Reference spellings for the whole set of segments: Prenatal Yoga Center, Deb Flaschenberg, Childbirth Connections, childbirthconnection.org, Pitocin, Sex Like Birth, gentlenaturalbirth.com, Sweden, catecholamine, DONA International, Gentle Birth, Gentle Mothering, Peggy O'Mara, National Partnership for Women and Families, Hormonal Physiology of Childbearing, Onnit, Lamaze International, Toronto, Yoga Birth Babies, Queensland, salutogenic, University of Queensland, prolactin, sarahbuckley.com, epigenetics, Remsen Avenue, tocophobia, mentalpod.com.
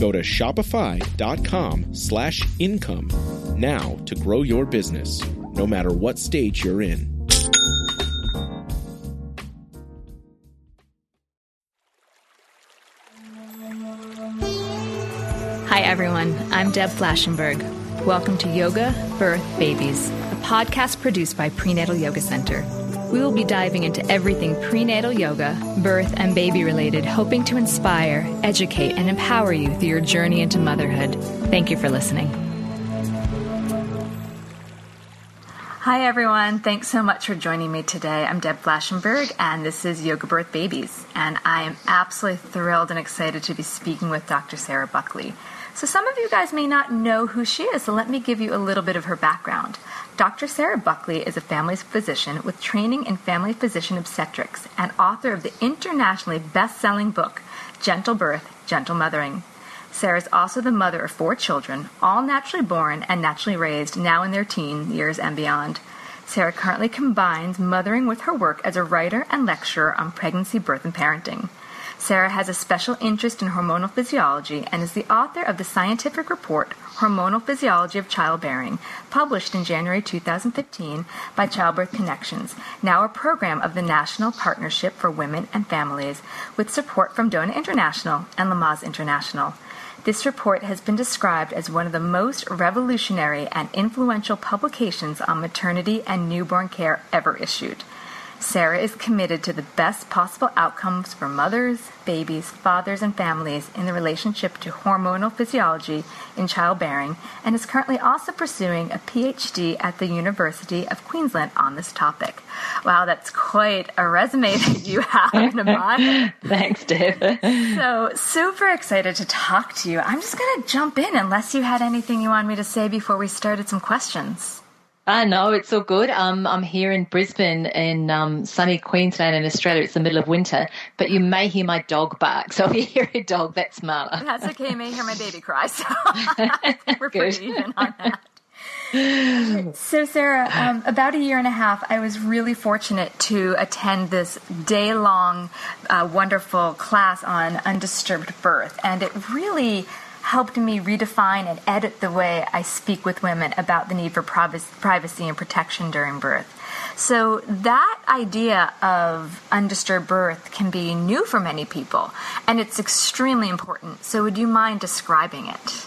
Go to shopify.com/income now to grow your business, no matter what stage you're in. Hi everyone, I'm Deb Flaschenberg. Welcome to Yoga Birth Babies, a podcast produced by Prenatal Yoga Center. We will be diving into everything prenatal yoga, birth, and baby-related, hoping to inspire, educate, and empower you through your journey into motherhood. Thank you for listening. Hi, everyone. Thanks so much for joining me today. I'm Deb Flaschenberg, and this is Yoga Birth Babies. And I am absolutely thrilled and excited to be speaking with Dr. Sarah Buckley. So some of you guys may not know who she is, so let me give you a little bit of her background. Dr. Sarah Buckley is a family physician with training in family physician obstetrics and author of the internationally best-selling book, Gentle Birth, Gentle Mothering. Sarah is also the mother of 4 children, all naturally born and naturally raised, now in their teen years and beyond. Sarah currently combines mothering with her work as a writer and lecturer on pregnancy, birth, and parenting. Sarah has a special interest in hormonal physiology and is the author of the scientific report, Hormonal Physiology of Childbearing, published in January 2015 by Childbirth Connections, now a program of the National Partnership for Women and Families, with support from DONA International and Lamaze International. This report has been described as one of the most revolutionary and influential publications on maternity and newborn care ever issued. Sarah is committed to the best possible outcomes for mothers, babies, fathers, and families in the relationship to hormonal physiology in childbearing, and is currently also pursuing a PhD at the University of Queensland on this topic. Wow, that's quite a resume that you have, Naman. Thanks, Deb. So, super excited to talk to you. I'm just going to jump in unless you had anything you wanted me to say before we started some questions. No, it's all good. I'm here in Brisbane in sunny Queensland in Australia. It's the middle of winter, but you may hear my dog bark. So if you hear a dog, that's Marla. That's okay. You may hear my baby cry. So we're pretty even on that. So Sarah, about a year and a half, I was really fortunate to attend this day-long, wonderful class on undisturbed birth, and it really helped me redefine and edit the way I speak with women about the need for privacy and protection during birth. So that idea of undisturbed birth can be new for many people, and it's extremely important. So would you mind describing it?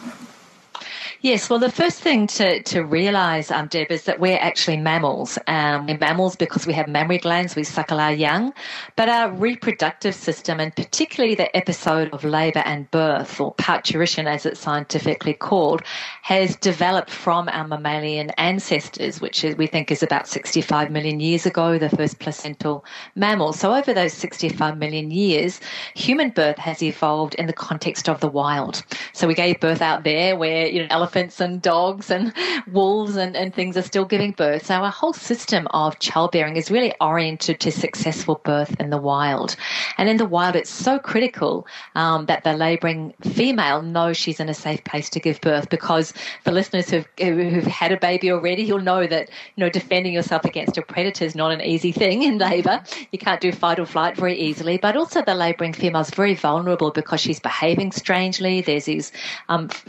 Yes, well, the first thing to realise, Deb, is that we're actually mammals. We're mammals because we have mammary glands, we suckle our young, but our reproductive system, and particularly the episode of labour and birth, or parturition as it's scientifically called, has developed from our mammalian ancestors, which we think is about 65 million years ago, the first placental mammal. So over those 65 million years, human birth has evolved in the context of the wild. So we gave birth out there where, you know, elephants and dogs and wolves and things are still giving birth. So our whole system of childbearing is really oriented to successful birth in the wild. And in the wild, it's so critical that the labouring female knows she's in a safe place to give birth, because for listeners who've had a baby already, you'll know that, you know, defending yourself against a predator is not an easy thing in labour. You can't do fight or flight very easily. But also the labouring female is very vulnerable because she's behaving strangely. There's these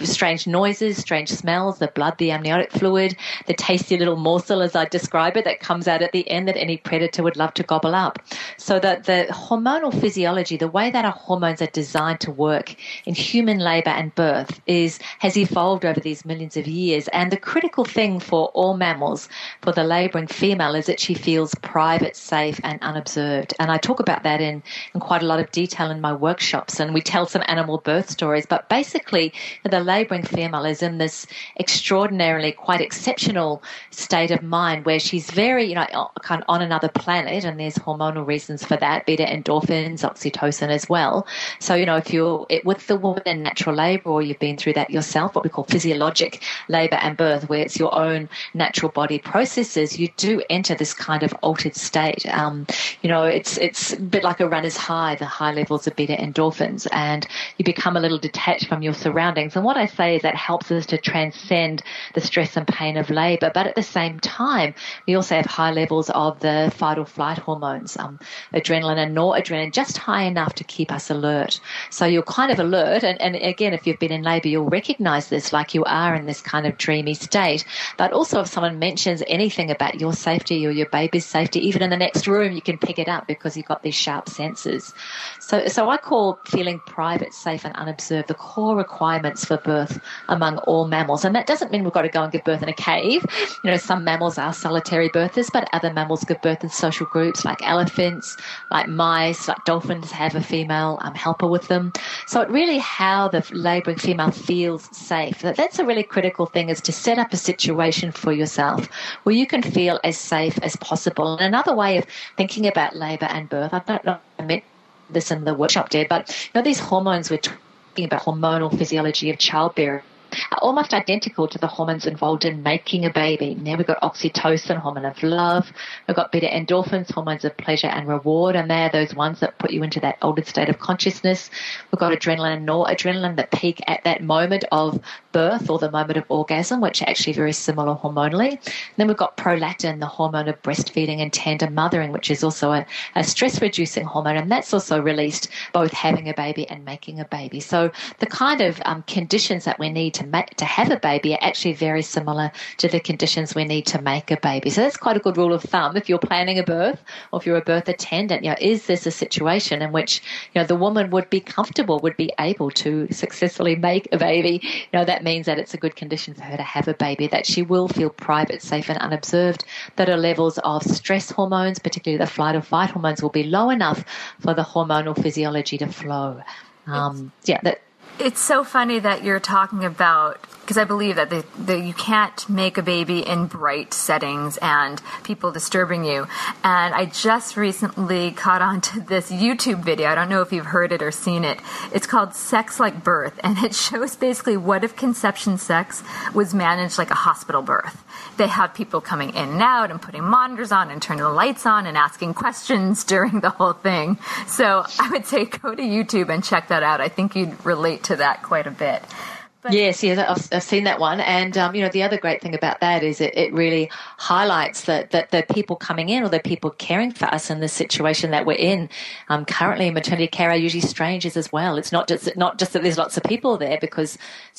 strange noises, strange strange smells, the blood, the amniotic fluid, the tasty little morsel, as I describe it, that comes out at the end that any predator would love to gobble up. So that the hormonal physiology, the way that our hormones are designed to work in human labor and birth has evolved over these millions of years. And the critical thing for all mammals, for the laboring female, is that she feels private, safe, and unobserved. And I talk about that in quite a lot of detail in my workshops, and we tell some animal birth stories. But basically, the laboring female is in this extraordinarily, quite exceptional state of mind where she's very, kind of on another planet, and there's hormonal reasons for that, beta endorphins, oxytocin as well. So, if you're with the woman in natural labor, or you've been through that yourself, what we call physiologic labor and birth, where it's your own natural body processes, you do enter this kind of altered state. It's a bit like a runner's high, the high levels of beta endorphins, and you become a little detached from your surroundings. And what I say is that helps us to transcend the stress and pain of labor. But at the same time, we also have high levels of the fight or flight hormones, adrenaline and noradrenaline, just high enough to keep us alert. So you're kind of alert. And again, if you've been in labor, you'll recognize this, like you are in this kind of dreamy state. But also if someone mentions anything about your safety or your baby's safety, even in the next room, you can pick it up because you've got these sharp senses. So I call feeling private, safe and unobserved the core requirements for birth among all mammals. And that doesn't mean we've got to go and give birth in a cave. Some mammals are solitary birthers, but other mammals give birth in social groups, like elephants, like mice, like dolphins have a female helper with them. So it really, how the labouring female feels safe. That's a really critical thing, is to set up a situation for yourself where you can feel as safe as possible. And another way of thinking about labour and birth, I don't know if I meant this in the workshop, Deb, but these hormones we're talking about, hormonal physiology of childbearing, are almost identical to the hormones involved in making a baby. Now we've got oxytocin, hormone of love. We've got beta endorphins, hormones of pleasure and reward, and they're those ones that put you into that altered state of consciousness. We've got adrenaline and noradrenaline that peak at that moment of birth or the moment of orgasm, which are actually very similar hormonally. And then we've got prolactin, the hormone of breastfeeding and tender mothering, which is also a stress-reducing hormone, and that's also released both having a baby and making a baby. So the kind of conditions that we need to have a baby are actually very similar to the conditions we need to make a baby. So that's quite a good rule of thumb if you're planning a birth or if you're a birth attendant. Is this a situation in which the woman would be comfortable, would be able to successfully make a baby? That means that it's a good condition for her to have a baby, that she will feel private, safe and unobserved, that her levels of stress hormones, particularly the flight or fight hormones, will be low enough for the hormonal physiology to flow. It's so funny that you're talking about, because I believe that you can't make a baby in bright settings and people disturbing you. And I just recently caught on to this YouTube video. I don't know if you've heard it or seen it. It's called Sex Like Birth. And it shows basically what if conception sex was managed like a hospital birth. They have people coming in and out and putting monitors on and turning the lights on and asking questions during the whole thing. So I would say go to YouTube and check that out. I think you'd relate to that quite a bit. But yes, I've seen that one. And, the other great thing about that is it really highlights that the people coming in or the people caring for us in the situation that we're in currently in maternity care are usually strangers as well. It's not just that there's lots of people there, because,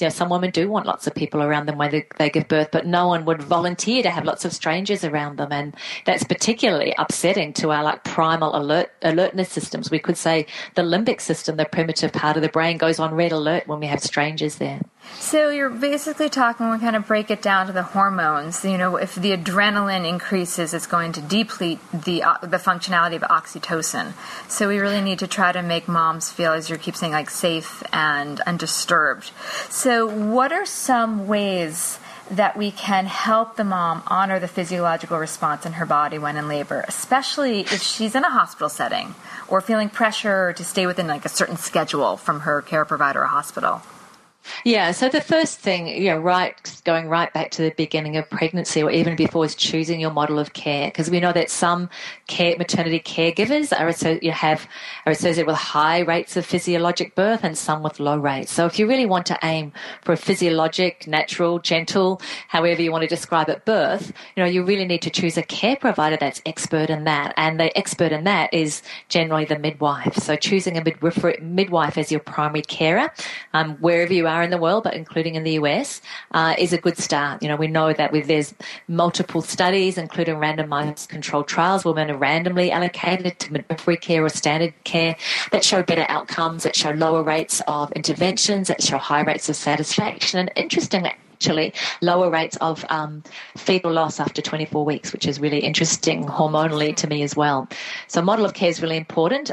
some women do want lots of people around them when they give birth, but no one would volunteer to have lots of strangers around them. And that's particularly upsetting to our primal alertness systems. We could say the limbic system, the primitive part of the brain, goes on red alert when we have strangers there. So you're basically talking, we kind of break it down to the hormones. If the adrenaline increases, it's going to deplete the functionality of oxytocin. So we really need to try to make moms feel, as you keep saying, like safe and undisturbed. So what are some ways that we can help the mom honor the physiological response in her body when in labor, especially if she's in a hospital setting or feeling pressure to stay within like a certain schedule from her care provider or hospital? Yeah, so the first thing, going right back to the beginning of pregnancy or even before, is choosing your model of care, because we know that some maternity caregivers are associated with high rates of physiologic birth and some with low rates. So if you really want to aim for a physiologic, natural, gentle, however you want to describe it, birth, you really need to choose a care provider that's expert in that, and the expert in that is generally the midwife. So choosing a midwife as your primary carer, wherever you are are in the world, but including in the US, is a good start. You know, we know that there's multiple studies, including randomized controlled trials, women are randomly allocated to midwifery care or standard care that show better outcomes, that show lower rates of interventions, that show high rates of satisfaction, and interestingly, actually, lower rates of fetal loss after 24 weeks, which is really interesting hormonally to me as well. So model of care is really important.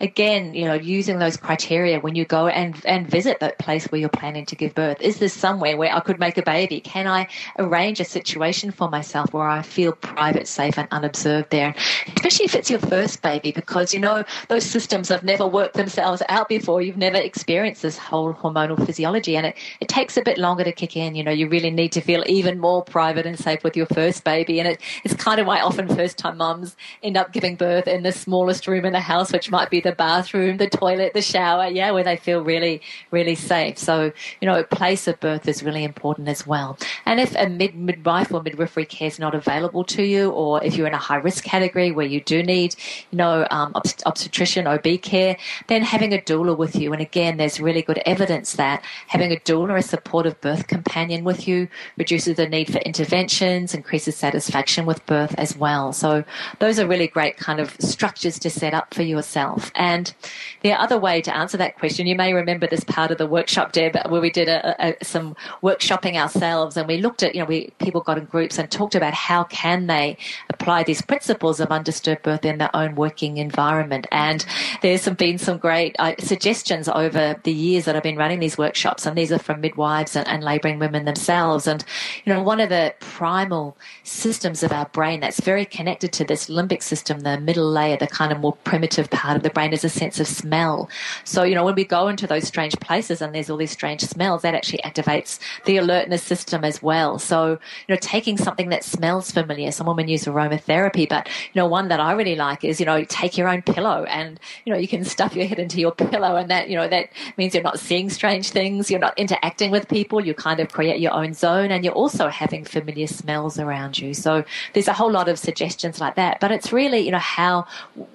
Again, you know, using those criteria when you go and visit that place where you're planning to give birth. Is this somewhere where I could make a baby? Can I arrange a situation for myself where I feel private, safe and unobserved there? Especially if it's your first baby, because, you know, those systems have never worked themselves out before. You've never experienced this whole hormonal physiology, and it takes a bit longer to kick in. You know, you really need to feel even more private and safe with your first baby. And it's kind of why often first-time mums end up giving birth in the smallest room in the house, which might be the bathroom, the toilet, the shower, where they feel really, really safe. So, you know, a place of birth is really important as well. And if a midwife or midwifery care is not available to you, or if you're in a high-risk category where you do need, you know, obstetrician, OB care, then having a doula with you. And again, there's really good evidence that having a doula, a supportive birth companion with you, reduces the need for interventions, increases satisfaction with birth as well. So those are really great kind of structures to set up for yourself. And the other way to answer that question, you may remember this part of the workshop, Deb, where we did some workshopping ourselves, and we looked at, you know, people got in groups and talked about how can they apply these principles of undisturbed birth in their own working environment. And there's been some great suggestions over the years that I've been running these workshops, and these are from midwives and labouring women themselves. And, you know, one of the primal systems of our brain that's very connected to this limbic system, the middle layer, the kind of more primitive part of the brain, is a sense of smell. So, you know, when we go into those strange places and there's all these strange smells, that actually activates the alertness system as well. So, you know, taking something that smells familiar, some women use aromatherapy, but, you know, one that I really like is, you know, take your own pillow, and, you know, you can stuff your head into your pillow, and that, you know, that means you're not seeing strange things, you're not interacting with people, you kind of create your own zone, and you're also having familiar smells around you. So there's a whole lot of suggestions like that, but it's really, you know, how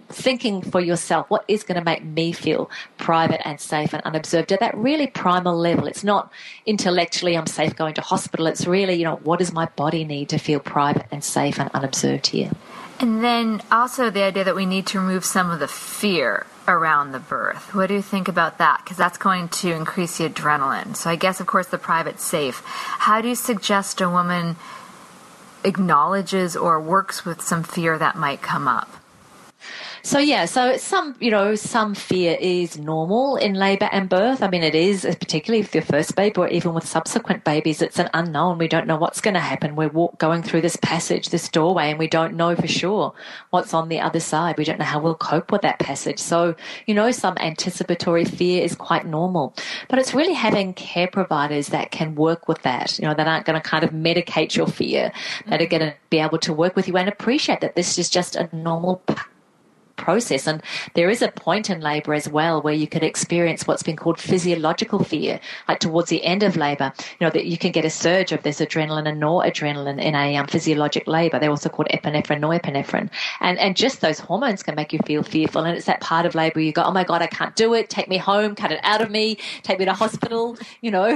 thinking for yourself, what is going to make me feel private and safe and unobserved at that really primal level. It's not intellectually I'm safe going to hospital. It's really, you know, what does my body need to feel private and safe and unobserved here? And then also the idea that we need to remove some of the fear around the birth. What do you think about that? Because that's going to increase the adrenaline. So I guess, of course, the private safe. How do you suggest a woman acknowledges or works with some fear that might come up? So, some fear is normal in labour and birth. I mean, it is, particularly with your first baby or even with subsequent babies, it's an unknown. We don't know what's going to happen. We're going through this passage, this doorway, and we don't know for sure what's on the other side. We don't know how we'll cope with that passage. So, you know, some anticipatory fear is quite normal. But it's really having care providers that can work with that, you know, that aren't going to kind of medicate your fear, that are going to be able to work with you and appreciate that this is just a normal process. And there is a point in labour as well where you could experience what's been called physiological fear, like towards the end of labour, you know, that you can get a surge of this adrenaline and noradrenaline in a physiologic labour. They're also called epinephrine, norepinephrine. And just those hormones can make you feel fearful. And it's that part of labour where you go, oh my God, I can't do it. Take me home, cut it out of me, take me to hospital, you know.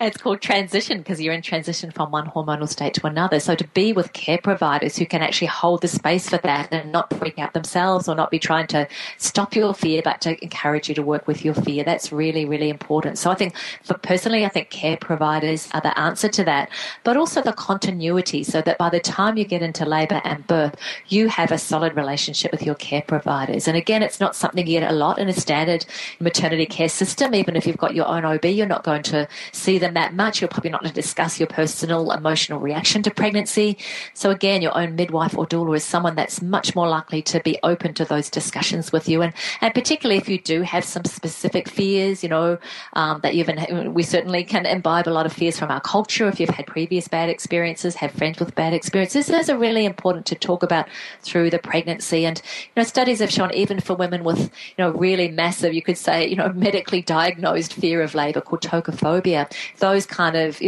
It's called transition, because you're in transition from one hormonal state to another. So to be with care providers who can actually hold the space for that and not freak out themselves, or not be trying to stop your fear, but to encourage you to work with your fear. That's really, really important. So I think, I think care providers are the answer to that, but also the continuity, so that by the time you get into labour and birth, you have a solid relationship with your care providers. And again, it's not something you get a lot in a standard maternity care system. Even if you've got your own OB, you're not going to see them that much. You're probably not going to discuss your personal emotional reaction to pregnancy. So again, your own midwife or doula is someone that's much more likely to be open to those discussions with you, and particularly if you do have some specific fears, you know, that we certainly can imbibe a lot of fears from our culture. If you've had previous bad experiences, have friends with bad experiences, those are really important to talk about through the pregnancy. And, you know, studies have shown even for women with, you know, really massive, you could say, you know, medically diagnosed fear of labour called tocophobia, those kind of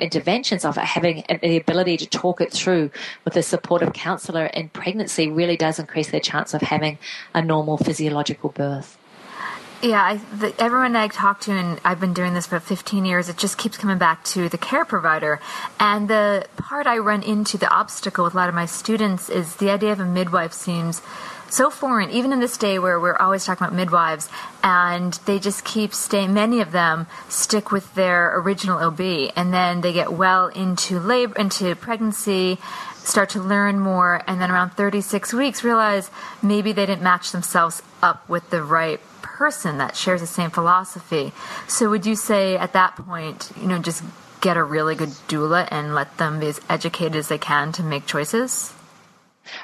interventions of having the ability to talk it through with a supportive counsellor in pregnancy really does increase their chance of having a normal physiological birth. Yeah, everyone I talk to, and I've been doing this for 15 years, it just keeps coming back to the care provider. And the part I run into, the obstacle with a lot of my students, is the idea of a midwife seems so foreign, even in this day where we're always talking about midwives, and they just keep staying, many of them stick with their original OB, and then they get well into labor, into pregnancy, start to learn more, and then around 36 weeks realize maybe they didn't match themselves up with the right person that shares the same philosophy. So would you say at that point, just get a really good doula and let them be as educated as they can to make choices?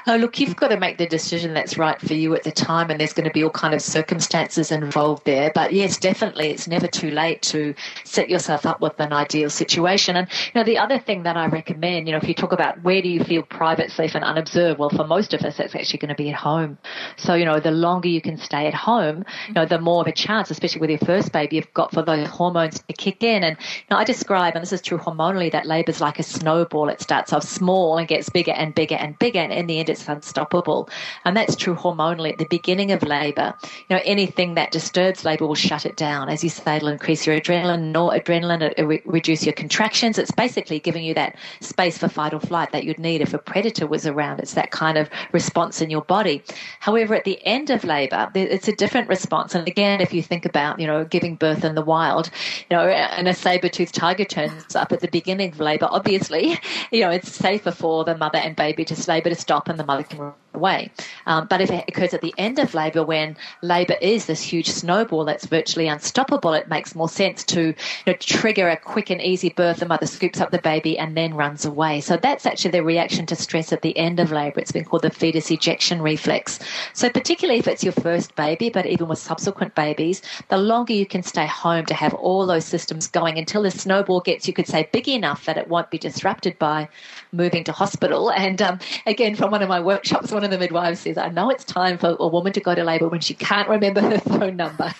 Oh, look, you've got to make the decision that's right for you at the time, and there's going to be all kind of circumstances involved there. But yes, definitely, it's never too late to set yourself up with an ideal situation. And, the other thing that I recommend, if you talk about where do you feel private, safe and unobserved, well, for most of us, that's actually going to be at home. So, the longer you can stay at home, the more of a chance, especially with your first baby, you've got for those hormones to kick in. And I describe, and this is true hormonally, that labor's like a snowball. It starts off small and gets bigger and bigger and bigger, and in the end it's unstoppable. And that's true hormonally at the beginning of labor. Anything that disturbs labor will shut it down. As you say, it'll increase your adrenaline, noradrenaline, it'll reduce your contractions. It's basically giving you that space for fight or flight that you'd need if a predator was around. It's that kind of response in your body. However, at the end of labor, it's a different response. And again, if you think about, giving birth in the wild, and a saber-toothed tiger turns up at the beginning of labor, obviously, it's safer for the mother and baby to stay, but it's stop and the mother can run away. But if it occurs at the end of labour, when labour is this huge snowball that's virtually unstoppable, it makes more sense to trigger a quick and easy birth. The mother scoops up the baby and then runs away. So that's actually the reaction to stress at the end of labour. It's been called the fetus ejection reflex. So particularly if it's your first baby, but even with subsequent babies, the longer you can stay home to have all those systems going until the snowball gets, you could say, big enough that it won't be disrupted by moving to hospital. And again, from one of my workshops, one of the midwives says, I know it's time for a woman to go to labour when she can't remember her phone number.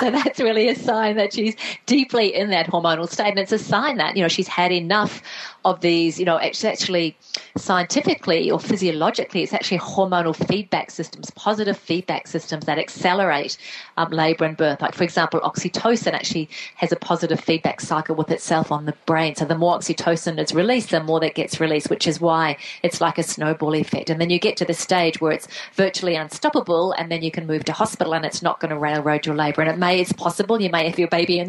So that's really a sign that she's deeply in that hormonal state. And it's a sign that, she's had enough of these, it's actually scientifically or physiologically, it's actually hormonal feedback systems, positive feedback systems that accelerate labour and birth. Like, for example, oxytocin actually has a positive feedback cycle with itself on the brain. So the more oxytocin is released, the more that gets released, which is why it's like a snowball effect. And then you get to the stage where it's virtually unstoppable, and then you can move to hospital and it's not going to railroad your labour. And it's possible you may have your baby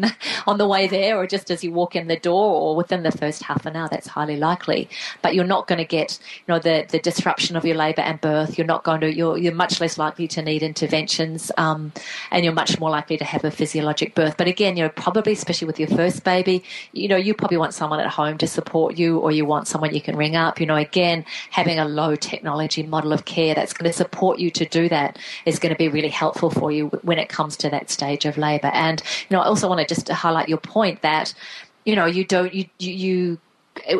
on the way there, or just as you walk in the door, or within the first half an hour. That's highly likely, but you're not going to get the disruption of your labour and birth. You're not going to. You're much less likely to need interventions, and you're much more likely to have a physiologic birth. But again, probably especially with your first baby, you probably want someone at home to support you, or you want someone you can ring up. Again, having a low technology model of care that's going to support you to do that is going to be really helpful for you when it comes to that stage of labour. And I also want to just highlight your point that you don't.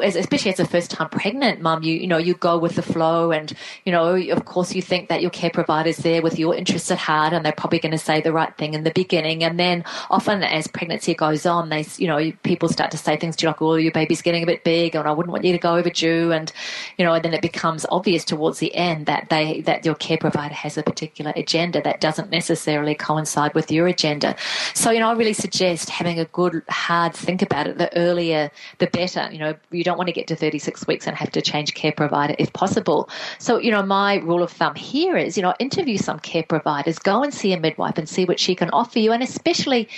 Especially as a first-time pregnant mum, you go with the flow, and of course you think that your care provider's there with your interests at heart, and they're probably going to say the right thing in the beginning. And then often as pregnancy goes on, they people start to say things to you like, "Oh, your baby's getting a bit big, and I wouldn't want you to go overdue," and and then it becomes obvious towards the end that your care provider has a particular agenda that doesn't necessarily coincide with your agenda. So I really suggest having a good hard think about it. The earlier, the better. You don't want to get to 36 weeks and have to change care provider if possible. So, my rule of thumb here is, interview some care providers, go and see a midwife and see what she can offer you. And especially,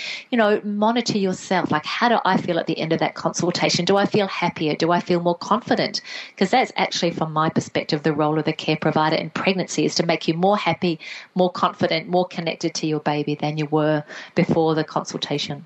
monitor yourself. Like, how do I feel at the end of that consultation? Do I feel happier? Do I feel more confident? Because that's actually, from my perspective, the role of the care provider in pregnancy is to make you more happy, more confident, more connected to your baby than you were before the consultation.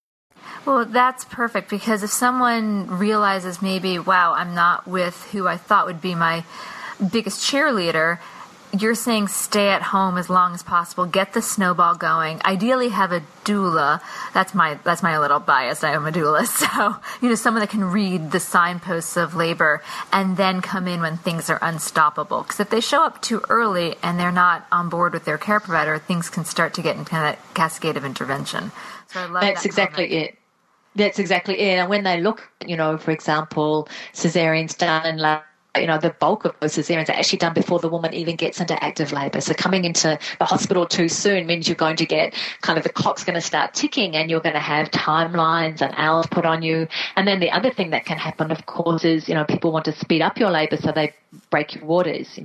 Well, that's perfect, because if someone realizes maybe, wow, I'm not with who I thought would be my biggest cheerleader, you're saying stay at home as long as possible, get the snowball going, ideally have a doula. That's my little bias. I am a doula. So, someone that can read the signposts of labor and then come in when things are unstoppable. Because if they show up too early and they're not on board with their care provider, things can start to get into that cascade of intervention. So I love that's that exactly comment. It. That's exactly it. And when they look, for example, cesareans done in labor, the bulk of those cesareans are actually done before the woman even gets into active labour. So coming into the hospital too soon means you're going to get the clock's going to start ticking and you're going to have timelines and hours put on you. And then the other thing that can happen, of course, is, people want to speed up your labour so they break your waters,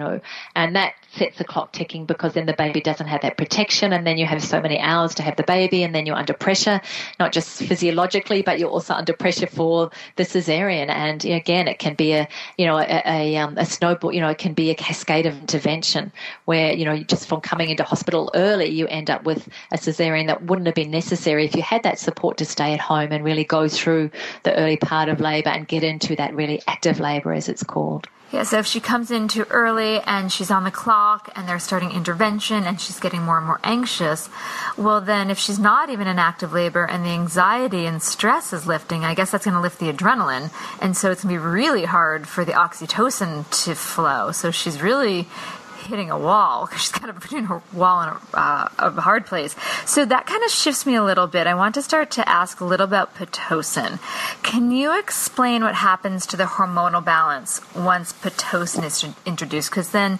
and that sets the clock ticking because then the baby doesn't have that protection and then you have so many hours to have the baby and then you're under pressure, not just physiologically, but you're also under pressure for the cesarean. And again, it can be a snowball, it can be a cascade of intervention where, just from coming into hospital early, you end up with a cesarean that wouldn't have been necessary if you had that support to stay at home and really go through the early part of labour and get into that really active labour, as it's called. Yeah, so if she comes in too early and she's on the clock and they're starting intervention and she's getting more and more anxious, well, then if she's not even in active labor and the anxiety and stress is lifting, I guess that's going to lift the adrenaline. And so it's going to be really hard for the oxytocin to flow. So she's really hitting a wall because she's kind of between her wall and a hard place. So that kind of shifts me a little bit. I want to start to ask a little about Pitocin. Can you explain what happens to the hormonal balance once Pitocin is introduced? Because then,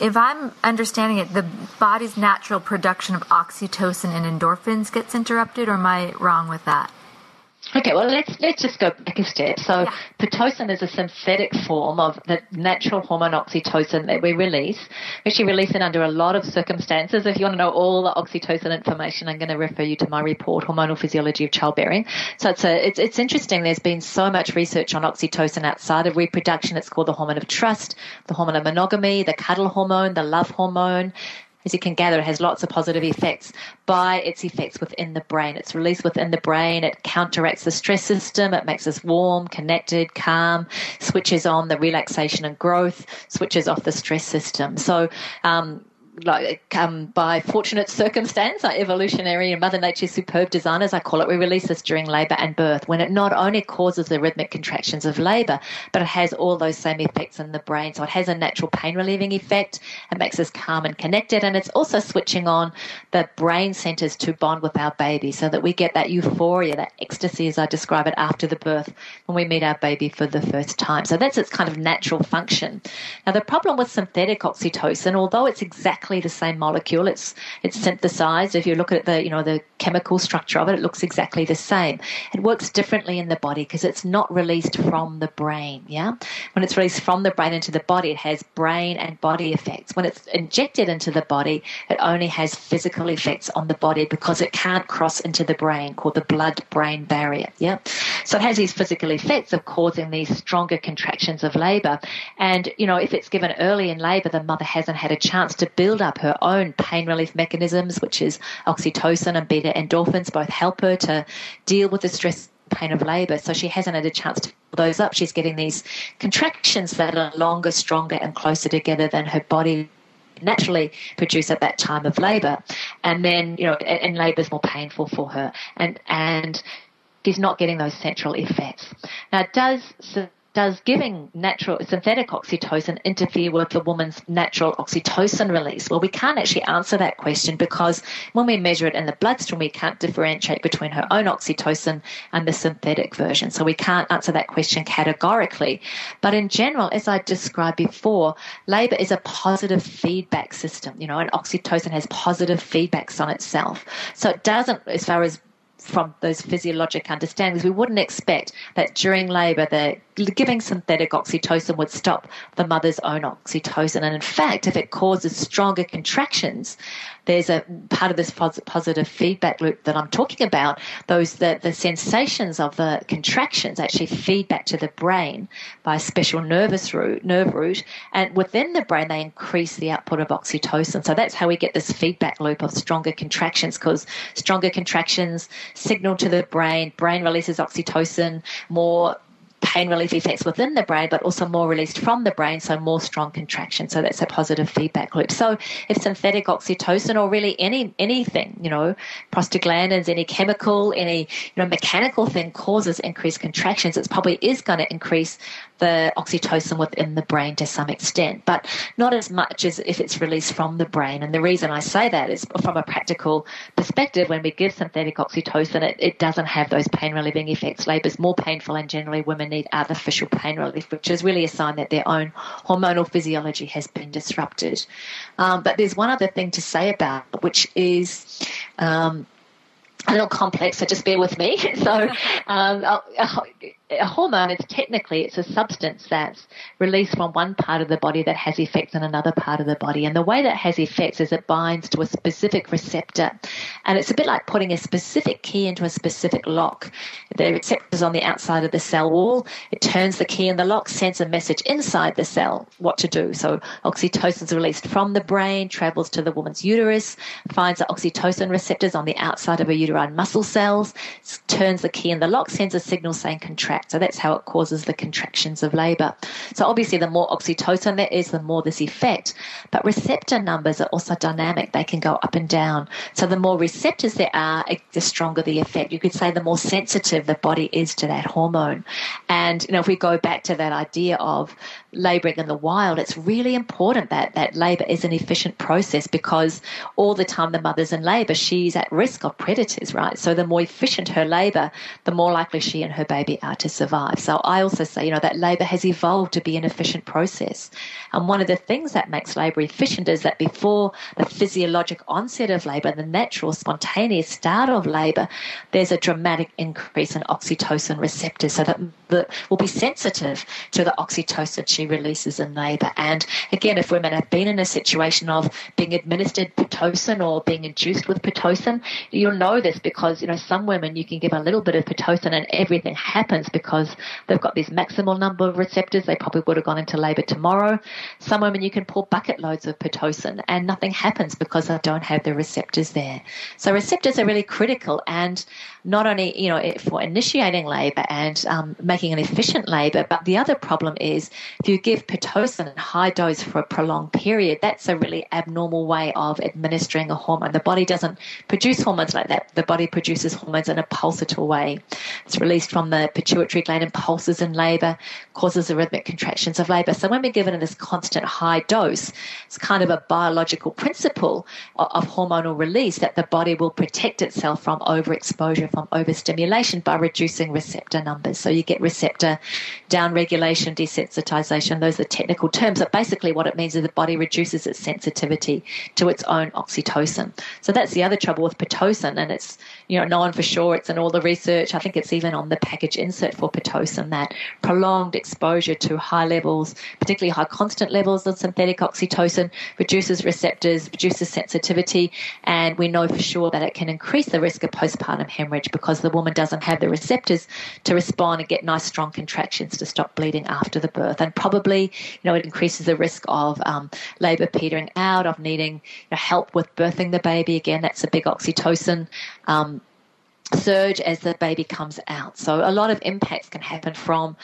if I'm understanding it, the body's natural production of oxytocin and endorphins gets interrupted, or am I wrong with that? Okay, well, let's just go back a step. So Pitocin is a synthetic form of the natural hormone oxytocin that we release. We actually release it under a lot of circumstances. If you want to know all the oxytocin information, I'm going to refer you to my report, Hormonal Physiology of Childbearing. So it's interesting. There's been so much research on oxytocin outside of reproduction. It's called the hormone of trust, the hormone of monogamy, the cuddle hormone, the love hormone. As you can gather, it has lots of positive effects by its effects within the brain. It's released within the brain. It counteracts the stress system. It makes us warm, connected, calm, switches on the relaxation and growth, switches off the stress system. So, by fortunate circumstance, our evolutionary and Mother Nature's superb design, as I call it, we release this during labour and birth when it not only causes the rhythmic contractions of labour, but it has all those same effects in the brain. So it has a natural pain-relieving effect. It makes us calm and connected, and it's also switching on the brain centres to bond with our baby so that we get that euphoria, that ecstasy, as I describe it, after the birth when we meet our baby for the first time. So that's its kind of natural function. Now, the problem with synthetic oxytocin, although it's exactly the same molecule, it's synthesized. If you look at the the chemical structure of it, it looks exactly the same. It works differently in the body because it's not released from the brain. When it's released from the brain into the body, it has brain and body effects. When it's injected into the body, it only has physical effects on the body because it can't cross into the brain, called the blood-brain barrier. So it has these physical effects of causing these stronger contractions of labor. And if it's given early in labor, the mother hasn't had a chance to build up her own pain relief mechanisms, which is oxytocin and beta endorphins, both help her to deal with the stress and pain of labour. So she hasn't had a chance to build those up. She's getting these contractions that are longer, stronger and closer together than her body naturally produce at that time of labour. And then, and labour is more painful for her. And she's not getting those central effects. Now, it does giving natural synthetic oxytocin interfere with the woman's natural oxytocin release? Well, we can't actually answer that question because when we measure it in the bloodstream, we can't differentiate between her own oxytocin and the synthetic version. So we can't answer that question categorically. But in general, as I described before, labour is a positive feedback system, and oxytocin has positive feedbacks on itself. So it doesn't, as far as from those physiologic understandings, we wouldn't expect that during labour the giving synthetic oxytocin would stop the mother's own oxytocin. And in fact, if it causes stronger contractions, there's a part of this positive feedback loop that I'm talking about. The sensations of the contractions actually feed back to the brain by a special nerve root, and within the brain they increase the output of oxytocin. So that's how we get this feedback loop of stronger contractions, because stronger contractions signal to the brain releases oxytocin, more pain relief effects within the brain, but also more released from the brain, so more strong contraction. So that's a positive feedback loop. So if synthetic oxytocin or really anything, prostaglandins, any chemical, any mechanical thing causes increased contractions, it probably is going to increase the oxytocin within the brain to some extent, but not as much as if it's released from the brain. And the reason I say that is from a practical perspective, when we give synthetic oxytocin, it doesn't have those pain relieving effects. Labour is more painful, and generally women need artificial pain relief, which is really a sign that their own hormonal physiology has been disrupted. But there's one other thing to say about it, which is a little complex, so just bear with me. So a hormone is technically, it's a substance that's released from one part of the body that has effects in another part of the body. And the way that has effects is it binds to a specific receptor. And it's a bit like putting a specific key into a specific lock. The receptor's on the outside of the cell wall. It turns the key and the lock sends a message inside the cell what to do. So oxytocin is released from the brain, travels to the woman's uterus, finds the oxytocin receptors on the outside of her uterine muscle cells, turns the key and the lock, sends a signal saying contract. So that's how it causes the contractions of labour. So obviously the more oxytocin there is, the more this effect. But receptor numbers are also dynamic. They can go up and down. So the more receptors there are, the stronger the effect. You could say the more sensitive the body is to that hormone. And, if we go back to that idea of labouring in the wild, it's really important that labour is an efficient process, because all the time the mother's in labour, she's at risk of predators, right? So the more efficient her labour, the more likely she and her baby are to survive. So I also say, that labour has evolved to be an efficient process. And one of the things that makes labour efficient is that before the physiologic onset of labour, the natural spontaneous start of labour, there's a dramatic increase in oxytocin receptors, so that will be sensitive to the oxytocin she releases in labour. And again, if women have been in a situation of being administered Pitocin or being induced with Pitocin, you'll know this because, some women you can give a little bit of Pitocin and everything happens, because they've got this maximal number of receptors. They probably would have gone into labour tomorrow. Some women you can pour bucket loads of Pitocin and nothing happens because they don't have the receptors there. So receptors are really critical, and not only, for initiating labour and making an efficient labour, but the other problem is if you give Pitocin in high dose for a prolonged period, that's a really abnormal way of administering a hormone. The body doesn't produce hormones like that. The body produces hormones in a pulsatile way. It's released from the pituitary gland, impulses in labour, causes the rhythmic contractions of labour. So when we're given this constant high dose, it's kind of a biological principle of hormonal release that the body will protect itself from overexposure, from overstimulation, by reducing receptor numbers. So you get receptor downregulation, desensitization. Those are technical terms, but basically what it means is the body reduces its sensitivity to its own oxytocin. So that's the other trouble with Pitocin, and it's known for sure. It's in all the research. I think it's even on the package insert for Pitocin, that prolonged exposure to high levels, particularly high constant levels of synthetic oxytocin, reduces receptors, reduces sensitivity, and we know for sure that it can increase the risk of postpartum hemorrhage, because the woman doesn't have the receptors to respond and get nice strong contractions to stop bleeding after the birth. And probably, it increases the risk of labour petering out, of needing help with birthing the baby. Again, that's a big oxytocin surge as the baby comes out. So a lot of impacts can happen from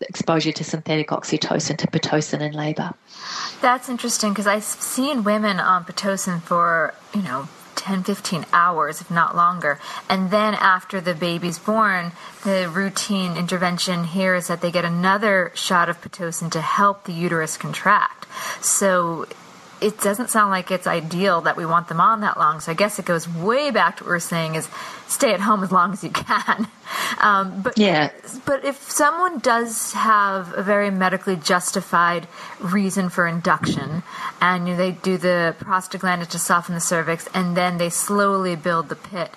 exposure to synthetic oxytocin, to Pitocin in labour. That's interesting, because I've seen women on Pitocin for, 10, 15 hours, if not longer. And then after the baby's born, the routine intervention here is that they get another shot of Pitocin to help the uterus contract. So it doesn't sound like it's ideal that we want them on that long. So I guess it goes way back to what we're saying is stay at home as long as you can. But if someone does have a very medically justified reason for induction, and they do the prostaglandin to soften the cervix, and then they slowly build the pit,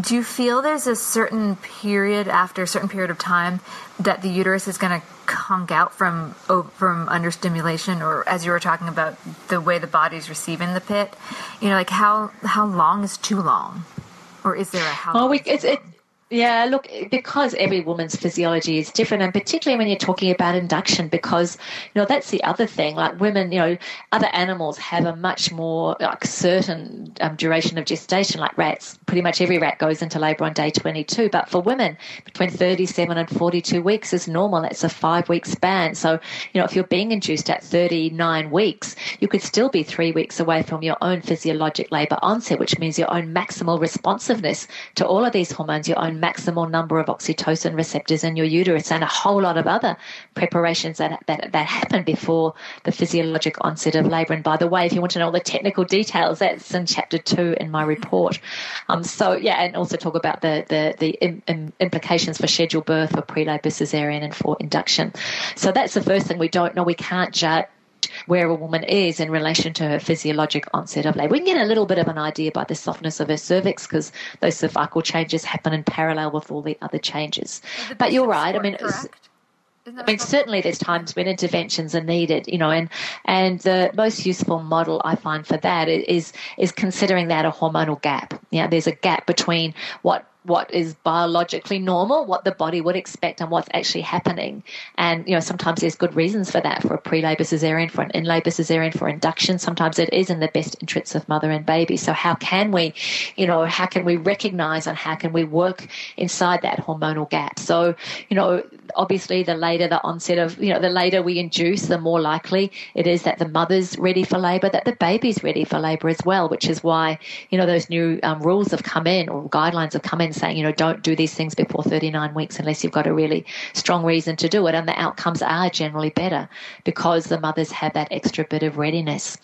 do you feel there's a certain period, after a certain period of time, that the uterus is going to conk out from understimulation, or as you were talking about, the way the body's receiving the pit? How long is too long? Or is there a how long? Yeah, look, because every woman's physiology is different, and particularly when you're talking about induction, because, you know, that's the other thing. Like women, you know, other animals have a much more like certain duration of gestation, like rats. Pretty much every rat goes into labour on day 22. But for women, between 37 and 42 weeks is normal. That's a 5-week span. So, you know, if you're being induced at 39 weeks, you could still be 3 weeks away from your own physiologic labour onset, which means your own maximal responsiveness to all of these hormones, your own maximal number of oxytocin receptors in your uterus, and a whole lot of other preparations that happen before the physiologic onset of labour. And by the way, if you want to know all the technical details, that's in Chapter 2 in my report. So, yeah, and also talk about the implications for scheduled birth, for prenatal, cesarean, and for induction. So that's the first thing we don't know. We can't judge where a woman is in relation to her physiologic onset of labour. We can get a little bit of an idea by the softness of her cervix, because those cervical changes happen in parallel with all the other changes. But you're right. I mean, certainly there's times when interventions are needed, you know, and the most useful model I find for that is considering that a hormonal gap. Yeah, there's a gap between what is biologically normal, what the body would expect, and what's actually happening. And, you know, sometimes there's good reasons for that, for a pre-labour caesarean, for an in-labour caesarean, for induction. Sometimes it is in the best interests of mother and baby. So how can we recognise and how can we work inside that hormonal gap? So, you know, obviously the later the onset of, you know, the later we induce, the more likely it is that the mother's ready for labour, that the baby's ready for labour as well, which is why, you know, those new rules have come in, or guidelines have come in, saying, you know, don't do these things before 39 weeks unless you've got a really strong reason to do it. And the outcomes are generally better because the mothers have that extra bit of readiness.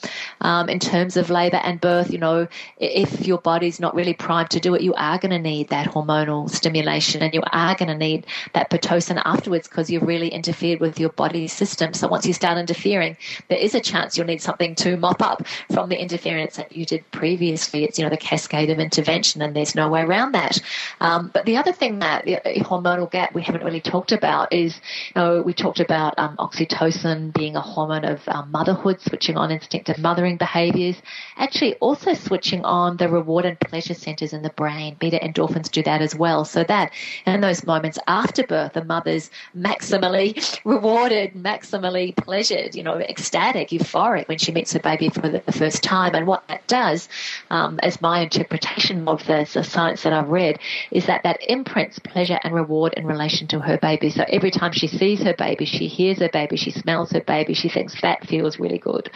In terms of labour and birth, you know, if your body's not really primed to do it, you are going to need that hormonal stimulation, and you are going to need that Pitocin afterwards, because you've really interfered with your body's system. So once you start interfering, there is a chance you'll need something to mop up from the interference that you did previously. It's, you know, the cascade of intervention, and there's no way around that. But the other thing that the hormonal gap we haven't really talked about is, you know, we talked about oxytocin being a hormone of motherhood, switching on instinctive mothering behaviours, actually also switching on the reward and pleasure centres in the brain. Beta endorphins do that as well. So that in those moments after birth, the mother's maximally rewarded, maximally pleasured, you know, ecstatic, euphoric when she meets her baby for the first time. And what that does, as my interpretation of the science that I've read, is that imprints pleasure and reward in relation to her baby. So every time she sees her baby, she hears her baby, she smells her baby, she thinks that feels really good.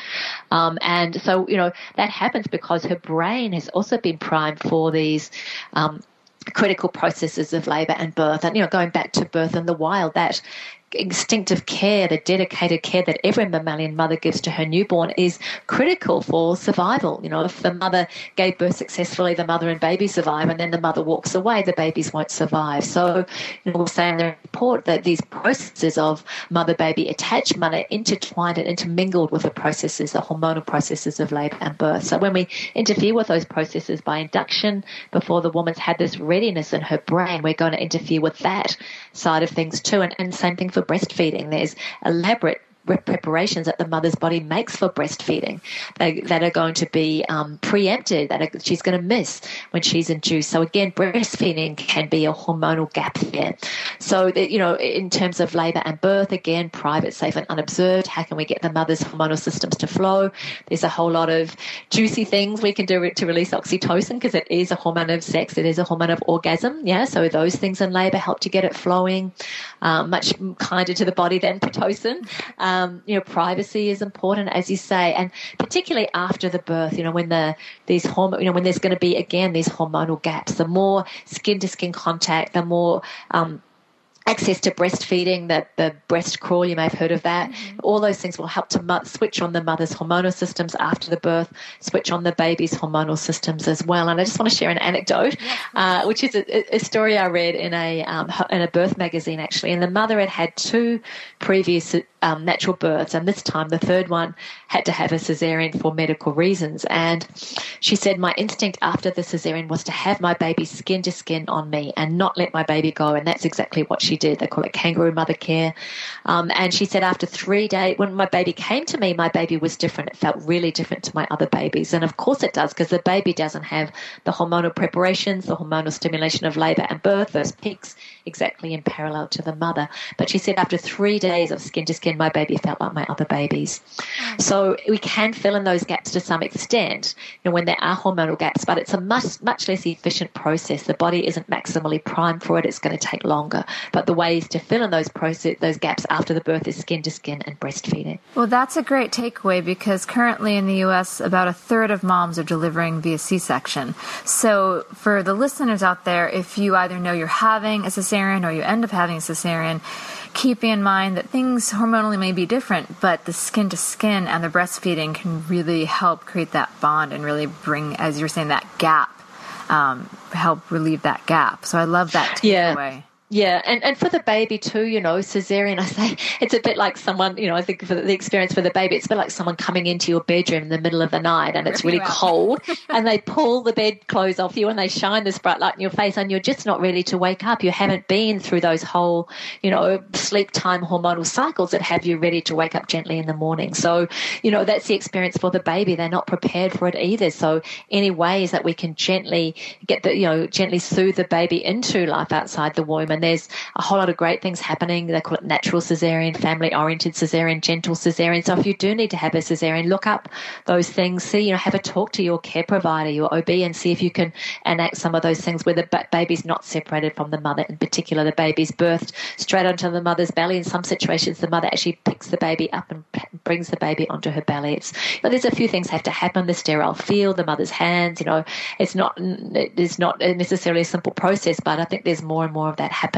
And so, you know, that happens because her brain has also been primed for these critical processes of labour and birth. And, you know, going back to Birth in the Wild, that instinctive care, the dedicated care that every mammalian mother gives to her newborn is critical for survival. You know, if the mother gave birth successfully, the mother and baby survive, and then the mother walks away, the babies won't survive. So, you know, we'll say in the report that these processes of mother-baby attachment are intertwined and intermingled with the processes, the hormonal processes of labour and birth. So when we interfere with those processes by induction, before the woman's had this readiness in her brain, we're going to interfere with that side of things too. And same thing for breastfeeding. There's elaborate preparations that the mother's body makes for breastfeeding that are going to be preempted, that she's going to miss when she's induced. So again, breastfeeding can be a hormonal gap there. So, that, you know, in terms of labour and birth, again, private, safe and unobserved, how can we get the mother's hormonal systems to flow? There's a whole lot of juicy things we can do to release oxytocin, because it is a hormone of sex, it is a hormone of orgasm, yeah, so those things in labour help to get it flowing, much kinder to the body than Pitocin. You know, privacy is important, as you say, and particularly after the birth, you know, when when there's going to be, again, these hormonal gaps, the more skin-to-skin contact, the more access to breastfeeding, the breast crawl, you may have heard of that. Mm-hmm. All those things will help to switch on the mother's hormonal systems after the birth, switch on the baby's hormonal systems as well. And I just want to share an anecdote, which is a story I read in a birth magazine, actually. And the mother had two previous natural births, and this time the third one had to have a cesarean for medical reasons. And she said, my instinct after the cesarean was to have my baby skin to skin on me and not let my baby go, and that's exactly what she did. They call it kangaroo mother care. And she said after 3 days, when my baby came to me, my baby was different. It felt really different to my other babies, and of course it does, because the baby doesn't have the hormonal preparations, the hormonal stimulation of labour and birth, those peaks exactly in parallel to the mother. But she said after 3 days of skin to skin, my baby felt like my other babies. So we can fill in those gaps to some extent, you know, when there are hormonal gaps, but it's a much less efficient process. The body isn't maximally primed for it. It's going to take longer. But the ways to fill in those gaps after the birth is skin to skin and breastfeeding. Well, that's a great takeaway, because currently in the U.S., about a third of moms are delivering via C-section. So for the listeners out there, if you either know you're having a cesarean or you end up having a cesarean, keep in mind that things hormonally may be different, but the skin-to-skin and the breastfeeding can really help create that bond and really bring, as you're saying, that gap, help relieve that gap. So I love that takeaway. Yeah. Yeah, and for the baby too, you know, cesarean, I say, it's a bit like someone, you know, I think for the experience for the baby, it's a bit like someone coming into your bedroom in the middle of the night and it's really cold and they pull the bedclothes off you and they shine this bright light in your face and you're just not ready to wake up. You haven't been through those whole, you know, sleep time hormonal cycles that have you ready to wake up gently in the morning. So, you know, that's the experience for the baby. They're not prepared for it either. So any ways that we can gently get the, you know, gently soothe the baby into life outside the womb. And there's a whole lot of great things happening. They call it natural cesarean, family-oriented cesarean, gentle cesarean. So if you do need to have a cesarean, look up those things. See, you know, have a talk to your care provider, your OB, and see if you can enact some of those things where the baby's not separated from the mother. In particular, the baby's birthed straight onto the mother's belly. In some situations, the mother actually picks the baby up and brings the baby onto her belly. It's, you know, there's a few things have to happen. The sterile field, the mother's hands. You know, it's not necessarily a simple process, but I think there's more and more of that happening.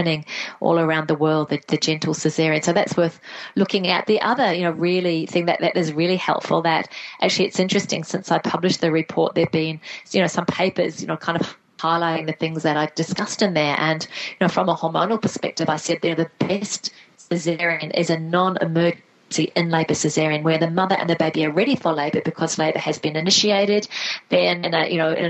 All around the world, the gentle cesarean. So that's worth looking at. The other, you know, really thing that is really helpful, that actually it's interesting, since I published the report, there have been, you know, some papers, you know, kind of highlighting the things that I discussed in there. And, you know, from a hormonal perspective, I said, you know, the best cesarean is a non-emergent in-labour cesarean, where the mother and the baby are ready for labour because labour has been initiated. Then, in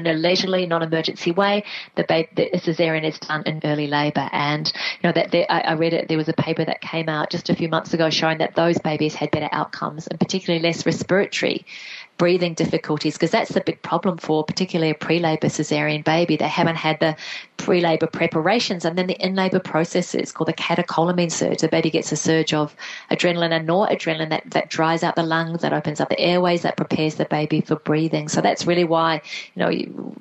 a leisurely, non-emergency way, the cesarean is done in early labour. And you know that I read it. There was a paper that came out just a few months ago showing that those babies had better outcomes and particularly less respiratory breathing difficulties, because that's the big problem for particularly a pre-labour cesarean baby. They haven't had the pre-labour preparations, and then the in-labour process is called the catecholamine surge. The baby gets a surge of adrenaline and noradrenaline that dries out the lungs, that opens up the airways, that prepares the baby for breathing. So that's really why, you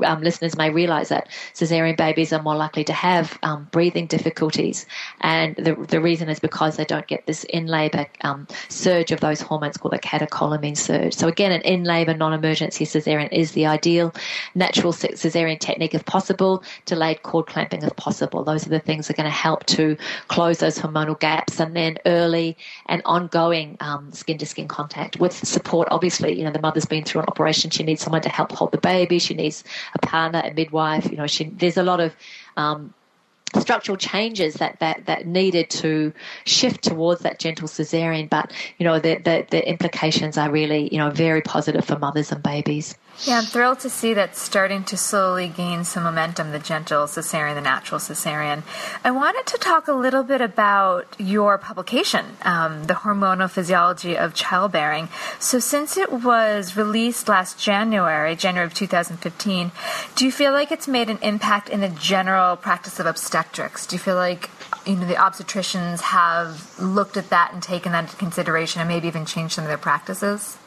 know, listeners may realise that cesarean babies are more likely to have breathing difficulties, and the reason is because they don't get this in-labour surge of those hormones called the catecholamine surge. So again, an in-labour non-emergency cesarean is the ideal. Natural cesarean technique if possible, delayed cord clamping if possible. Those are the things that are going to help to close those hormonal gaps, and then early and ongoing skin-to-skin contact with support. Obviously, you know, the mother's been through an operation. She needs someone to help hold the baby. She needs a partner, a midwife. You know, there's a lot of structural changes that needed to shift towards that gentle cesarean, but you know the implications are really, you know, very positive for mothers and babies. Yeah, I'm thrilled to see that starting to slowly gain some momentum, the gentle cesarean, the natural cesarean. I wanted to talk a little bit about your publication, The Hormonal Physiology of Childbearing. So since it was released last January of 2015, do you feel like it's made an impact in the general practice of obstetrics? Do you feel like, you know, the obstetricians have looked at that and taken that into consideration and maybe even changed some of their practices?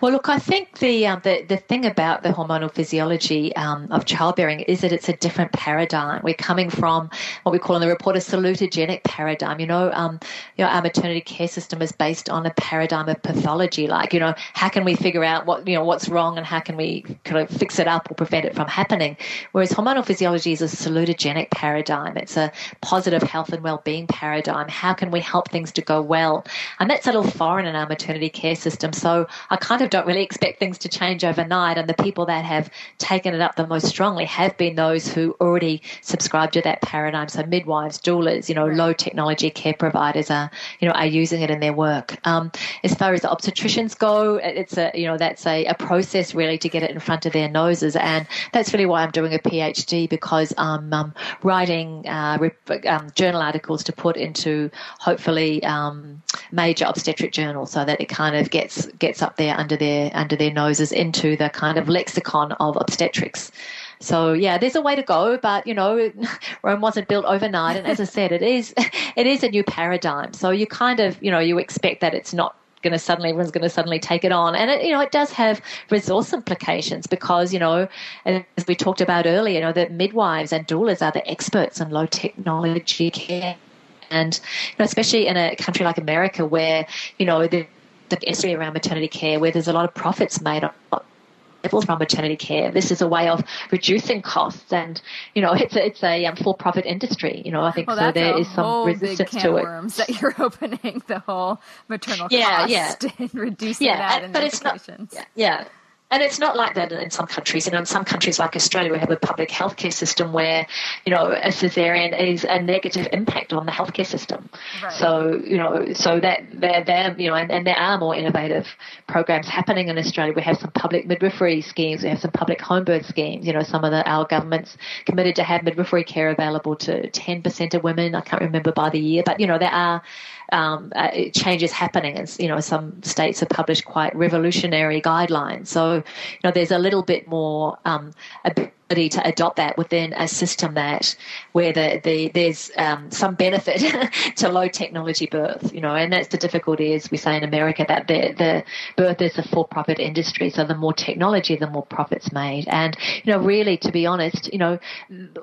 Well, look, I think the thing about the hormonal physiology of childbearing is that it's a different paradigm. We're coming from what we call in the report a salutogenic paradigm. You know, our maternity care system is based on a paradigm of pathology. Like, you know, how can we figure out what, you know, what's wrong and how can we kind of fix it up or prevent it from happening? Whereas hormonal physiology is a salutogenic paradigm. It's a positive health and well-being paradigm. How can we help things to go well? And that's a little foreign in our maternity care system. So I kind of don't really expect things to change overnight, and the people that have taken it up the most strongly have been those who already subscribe to that paradigm. So midwives, doulas, you know, low technology care providers are using it in their work. As far as the obstetricians go, it's a process really to get it in front of their noses, and that's really why I'm doing a PhD, because I'm writing journal articles to put into hopefully major obstetric journals, so that it kind of gets up there under their noses into the kind of lexicon of obstetrics. So yeah, there's a way to go, but Rome wasn't built overnight, and as I said, it is a new paradigm. So you kind of you expect that it's not going to suddenly, everyone's going to suddenly take it on, and it does have resource implications, because as we talked about earlier, the midwives and doulas are the experts in low technology care, and especially in a country like America where the industry around maternity care, where there's a lot of profits made on from maternity care. This is a way of reducing costs, and it's a for-profit industry. I think so. There is some resistance to it. Worms that you're opening, the whole maternal cost and reducing that. And, but it's not. Yeah. And it's not like that in some countries. In some countries like Australia, we have a public healthcare system where, a cesarean is a negative impact on the healthcare system. Right. So, that they're and there are more innovative programs happening in Australia. We have some public midwifery schemes. We have some public home birth schemes. Some of our governments committed to have midwifery care available to 10% of women. I can't remember by the year, but, there are changes happening, and some states have published quite revolutionary guidelines. So there's a little bit more ability to adopt that within a system that where there's some benefit to low technology birth. And that's the difficulty, as we say in America, that the birth is a for-profit industry. So the more technology, the more profits made. And really, to be honest,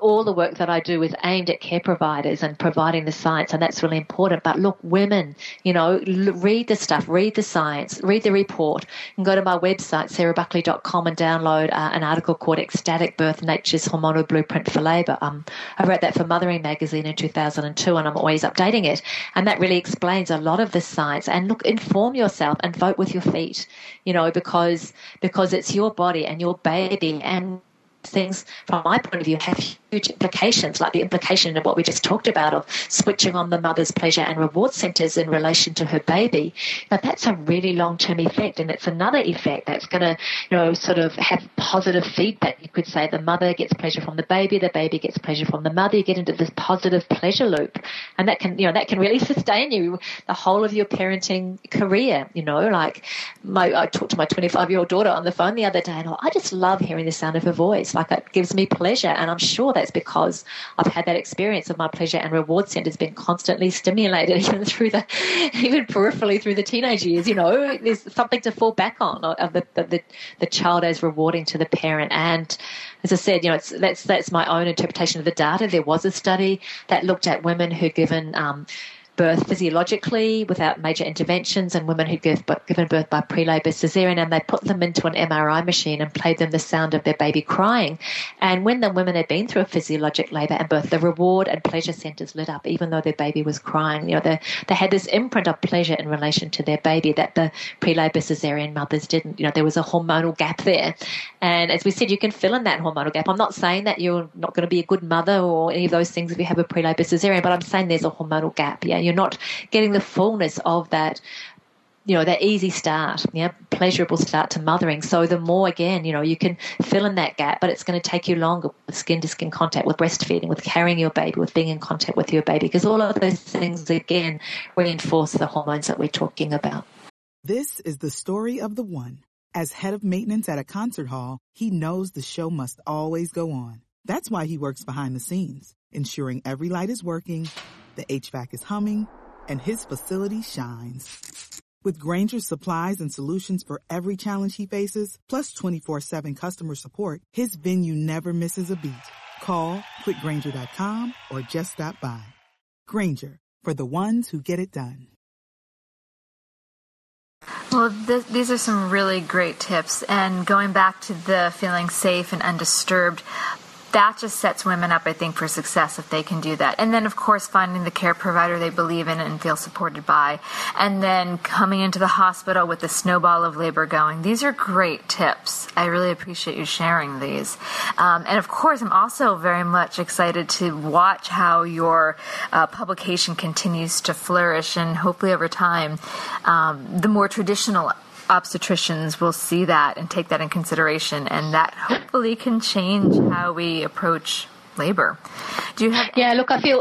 all the work that I do is aimed at care providers and providing the science, and that's really important. But look, women, read the stuff, read the science, read the report, and go to my website, sarahbuckley.com, and download an article called Ecstatic Birth, Nature's Hormonal Blueprint for Labour. I wrote that for Mothering Magazine in 2002, and I'm always updating it. And that really explains a lot of the science. And look, inform yourself and vote with your feet, because it's your body and your baby, and things from my point of view have huge implications, like the implication of what we just talked about of switching on the mother's pleasure and reward centers in relation to her baby. Now that's a really long-term effect, and it's another effect that's going to sort of have positive feedback. You could say the mother gets pleasure from the baby gets pleasure from the mother. You get into this positive pleasure loop, and that can really sustain you the whole of your parenting career. I talked to my 25-year-old daughter on the phone the other day, and I just love hearing the sound of her voice. Like, it gives me pleasure, and I'm sure that's because I've had that experience of my pleasure and reward centers been constantly stimulated, even peripherally through the teenage years. There's something to fall back on of the child as rewarding to the parent. And as I said, that's my own interpretation of the data. There was a study that looked at women who given birth physiologically without major interventions, and women who'd given birth by pre-labor cesarean, and they put them into an MRI machine and played them the sound of their baby crying. And when the women had been through a physiologic labor and birth, the reward and pleasure centers lit up, even though their baby was crying. They had this imprint of pleasure in relation to their baby that the pre-labor cesarean mothers didn't. There was a hormonal gap there. And as we said, you can fill in that hormonal gap. I'm not saying that you're not going to be a good mother or any of those things if you have a pre-labor cesarean, but I'm saying there's a hormonal gap. You're not getting the fullness of that, that easy start, pleasurable start to mothering. So the more, again, you can fill in that gap, but it's going to take you longer with skin-to-skin contact, with breastfeeding, with carrying your baby, with being in contact with your baby, because all of those things, again, reinforce the hormones that we're talking about. This is the story of the one. As head of maintenance at a concert hall, he knows the show must always go on. That's why he works behind the scenes, ensuring every light is working, the HVAC is humming, and his facility shines. With Grainger's supplies and solutions for every challenge he faces, plus 24/7 customer support, his venue never misses a beat. Call quickgrainger.com or just stop by. Grainger, for the ones who get it done. Well, these are some really great tips. And going back to the feeling safe and undisturbed, that just sets women up, I think, for success if they can do that. And then, of course, finding the care provider they believe in and feel supported by. And then coming into the hospital with the snowball of labor going. These are great tips. I really appreciate you sharing these. And, of course, I'm also very much excited to watch how your publication continues to flourish. And hopefully over time, the more traditional obstetricians will see that and take that in consideration, and that hopefully can change how we approach labor. Do you have? Yeah, look, I feel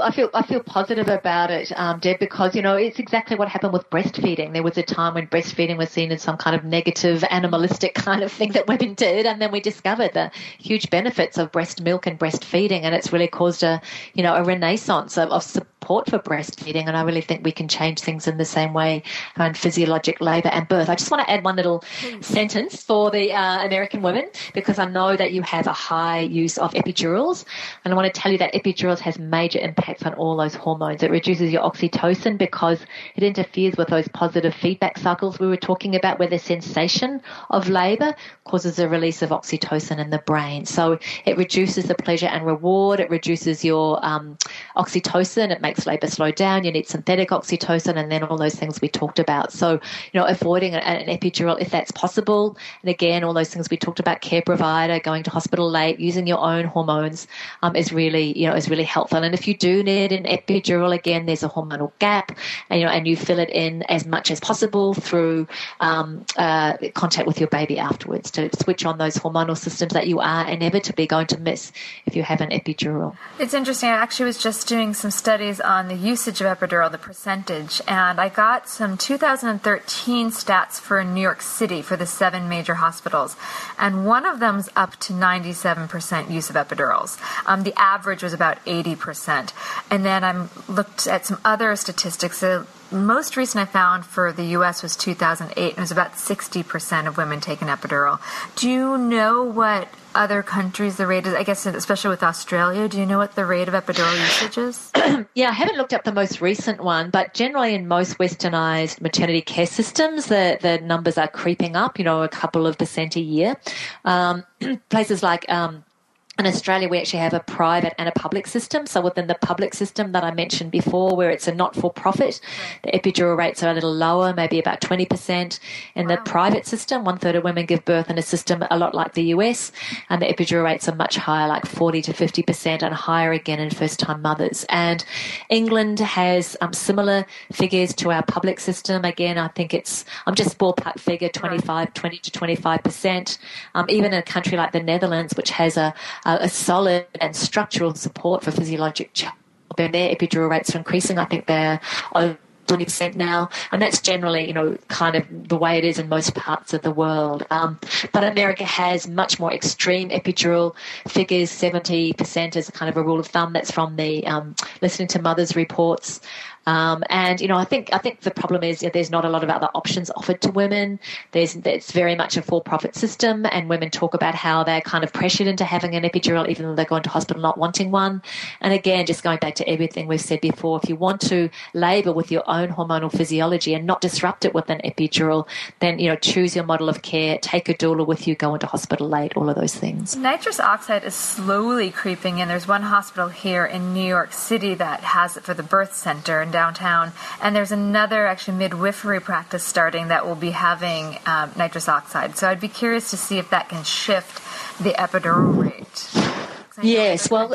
positive about it, Deb, because you know it's exactly what happened with breastfeeding. There was a time when breastfeeding was seen as some kind of negative, animalistic kind of thing that women did, and then we discovered the huge benefits of breast milk and breastfeeding, and it's really caused a renaissance of support for breastfeeding. And I really think we can change things in the same way around physiologic labour and birth. I just want to add one little sentence for the American women, because I know that you have a high use of epidurals. And I want to tell you that epidurals has major impacts on all those hormones. It reduces your oxytocin because it interferes with those positive feedback cycles we were talking about, where the sensation of labour causes the release of oxytocin in the brain. So it reduces the pleasure and reward. It reduces your oxytocin. It makes labour slow down. You need synthetic oxytocin, and then all those things we talked about. So, you know, avoiding an epidural if that's possible. And again, all those things we talked about, care provider, going to hospital late, using your own hormones, is really helpful. And if you do need an epidural, again, there's a hormonal gap, and you fill it in as much as possible through contact with your baby afterwards to switch on those hormonal systems that you are inevitably going to miss if you have an epidural. It's interesting. I actually was just doing some studies on the usage of epidural, the percentage, and I got some 2013 stats for New York City for the 7 major hospitals, and one of them's up to 97% use of epidurals. The average was about 80%. And then I looked at some other statistics. The most recent I found for the U.S. was 2008, and it was about 60% of women take an epidural. Do you know what other countries the rate is? I guess especially with Australia, do you know what the rate of epidural usage is? Yeah, I haven't looked up the most recent one, but generally in most westernized maternity care systems, the numbers are creeping up, a couple of percent a year. Places like in Australia, we actually have a private and a public system. So within the public system that I mentioned before, where it's a not-for-profit, the epidural rates are a little lower, maybe about 20%. In the private system, one-third of women give birth in a system a lot like the US, and the epidural rates are much higher, like 40 to 50%, and higher again in first-time mothers. And England has similar figures to our public system. Again, I think I'm just ballpark figure, 20 to 25%. Even in a country like the Netherlands, which has a solid and structural support for physiologic childbearing, their epidural rates are increasing. I think they're over 20% now, and that's generally, kind of the way it is in most parts of the world. But America has much more extreme epidural figures. 70% is kind of a rule of thumb. That's from the Listening to Mothers reports. I think the problem is there's not a lot of other options offered to women. It's very much a for-profit system, and women talk about how they're kind of pressured into having an epidural, even though they go into hospital not wanting one. And again, just going back to everything we've said before, if you want to labour with your own hormonal physiology and not disrupt it with an epidural, then choose your model of care, take a doula with you, go into hospital late, all of those things. Nitrous oxide is slowly creeping in. There's one hospital here in New York City that has it for the birth center and downtown, and there's another actually midwifery practice starting that will be having nitrous oxide. So I'd be curious to see if that can shift the epidural rate. Yes, well,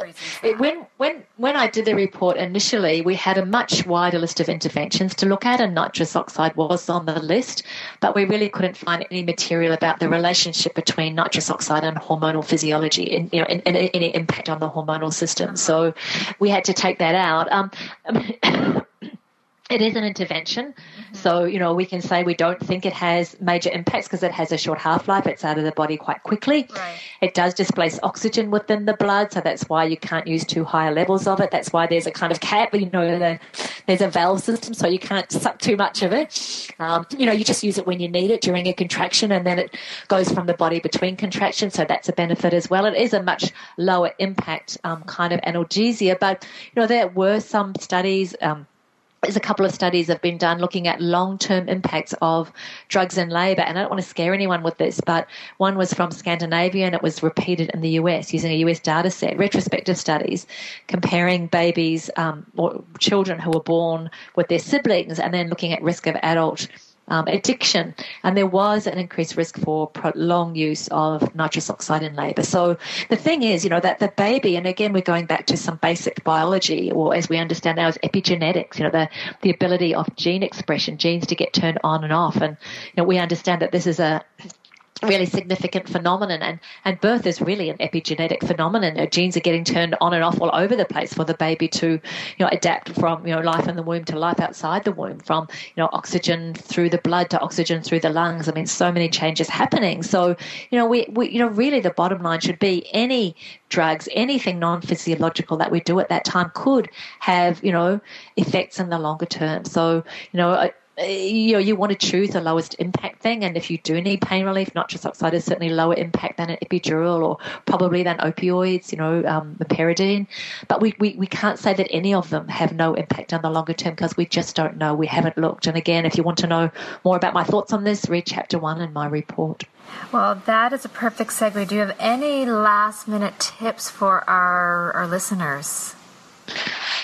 when I did the report initially, we had a much wider list of interventions to look at, and nitrous oxide was on the list, but we really couldn't find any material about the relationship between nitrous oxide and hormonal physiology and any impact on the hormonal system. So we had to take that out. It is an intervention, so, we can say we don't think it has major impacts because it has a short half-life. It's out of the body quite quickly. Right. It does displace oxygen within the blood, so that's why you can't use too high levels of it. That's why there's a kind of cap, there's a valve system, so you can't suck too much of it. You just use it when you need it during a contraction, and then it goes from the body between contractions, so that's a benefit as well. It is a much lower impact kind of analgesia, but there were some studies There's a couple of studies that have been done looking at long-term impacts of drugs in labour. And I don't want to scare anyone with this, but one was from Scandinavia and it was repeated in the US using a US data set, retrospective studies, comparing babies or children who were born with their siblings and then looking at risk of adult addiction. And there was an increased risk for prolonged use of nitrous oxide in labour. So the thing is, you know, that the baby, and again, we're going back to some basic biology, or as we understand now as epigenetics, you know, the ability of gene expression, genes to get turned on and off. And, you know, we understand that this is a really significant phenomenon, and birth is really an epigenetic phenomenon. You know, genes are getting turned on and off all over the place for the baby to, you know, adapt from, you know, life in the womb to life outside the womb, from, you know, oxygen through the blood to oxygen through the lungs. I mean, so many changes happening. So, you know, we you know, really the bottom line should be any drugs, anything non-physiological that we do at that time could have, you know, effects in the longer term. So, you know, you want to choose the lowest impact thing, and if you do need pain relief, nitrous oxide is certainly lower impact than an epidural, or probably than opioids, you know, meperidine. But we can't say that any of them have no impact on the longer term, because we just don't know. We haven't looked. And again, if you want to know more about my thoughts on this, read Chapter 1 in my report. Well, that is a perfect segue. Do you have any last-minute tips for our listeners?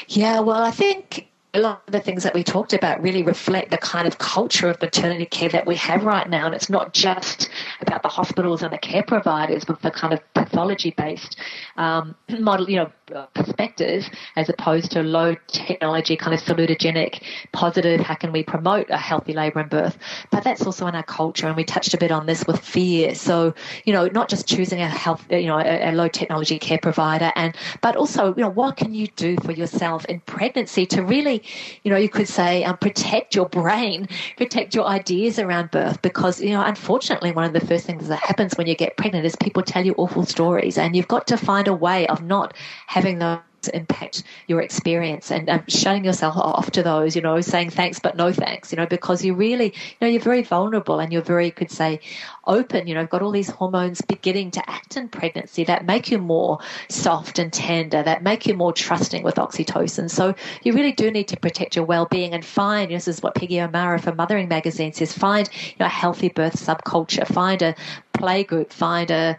Yeah, well, I think a lot of the things that we talked about really reflect the kind of culture of maternity care that we have right now. And it's not just about the hospitals and the care providers, but the kind of pathology-based model, you know, perspective, as opposed to low-technology, kind of salutogenic, positive, how can we promote a healthy labour and birth. But that's also in our culture, and we touched a bit on this with fear. So, you know, not just choosing a health, you know, a low-technology care provider, and but also, you know, what can you do for yourself in pregnancy to really, you know, you could say protect your brain, protect your ideas around birth, because, you know, unfortunately, one of the first things that happens when you get pregnant is people tell you awful stories, and you've got to find a way of not having those impact your experience, and shutting yourself off to those, you know, saying thanks but no thanks, you know, because you really, you know, you're very vulnerable and you're very, you could say, open. You know, you've got all these hormones beginning to act in pregnancy that make you more soft and tender, that make you more trusting with oxytocin. So you really do need to protect your well-being and find, you know, this is what Peggy O'Mara from Mothering Magazine says, find, you know, a healthy birth subculture, find a play group, find a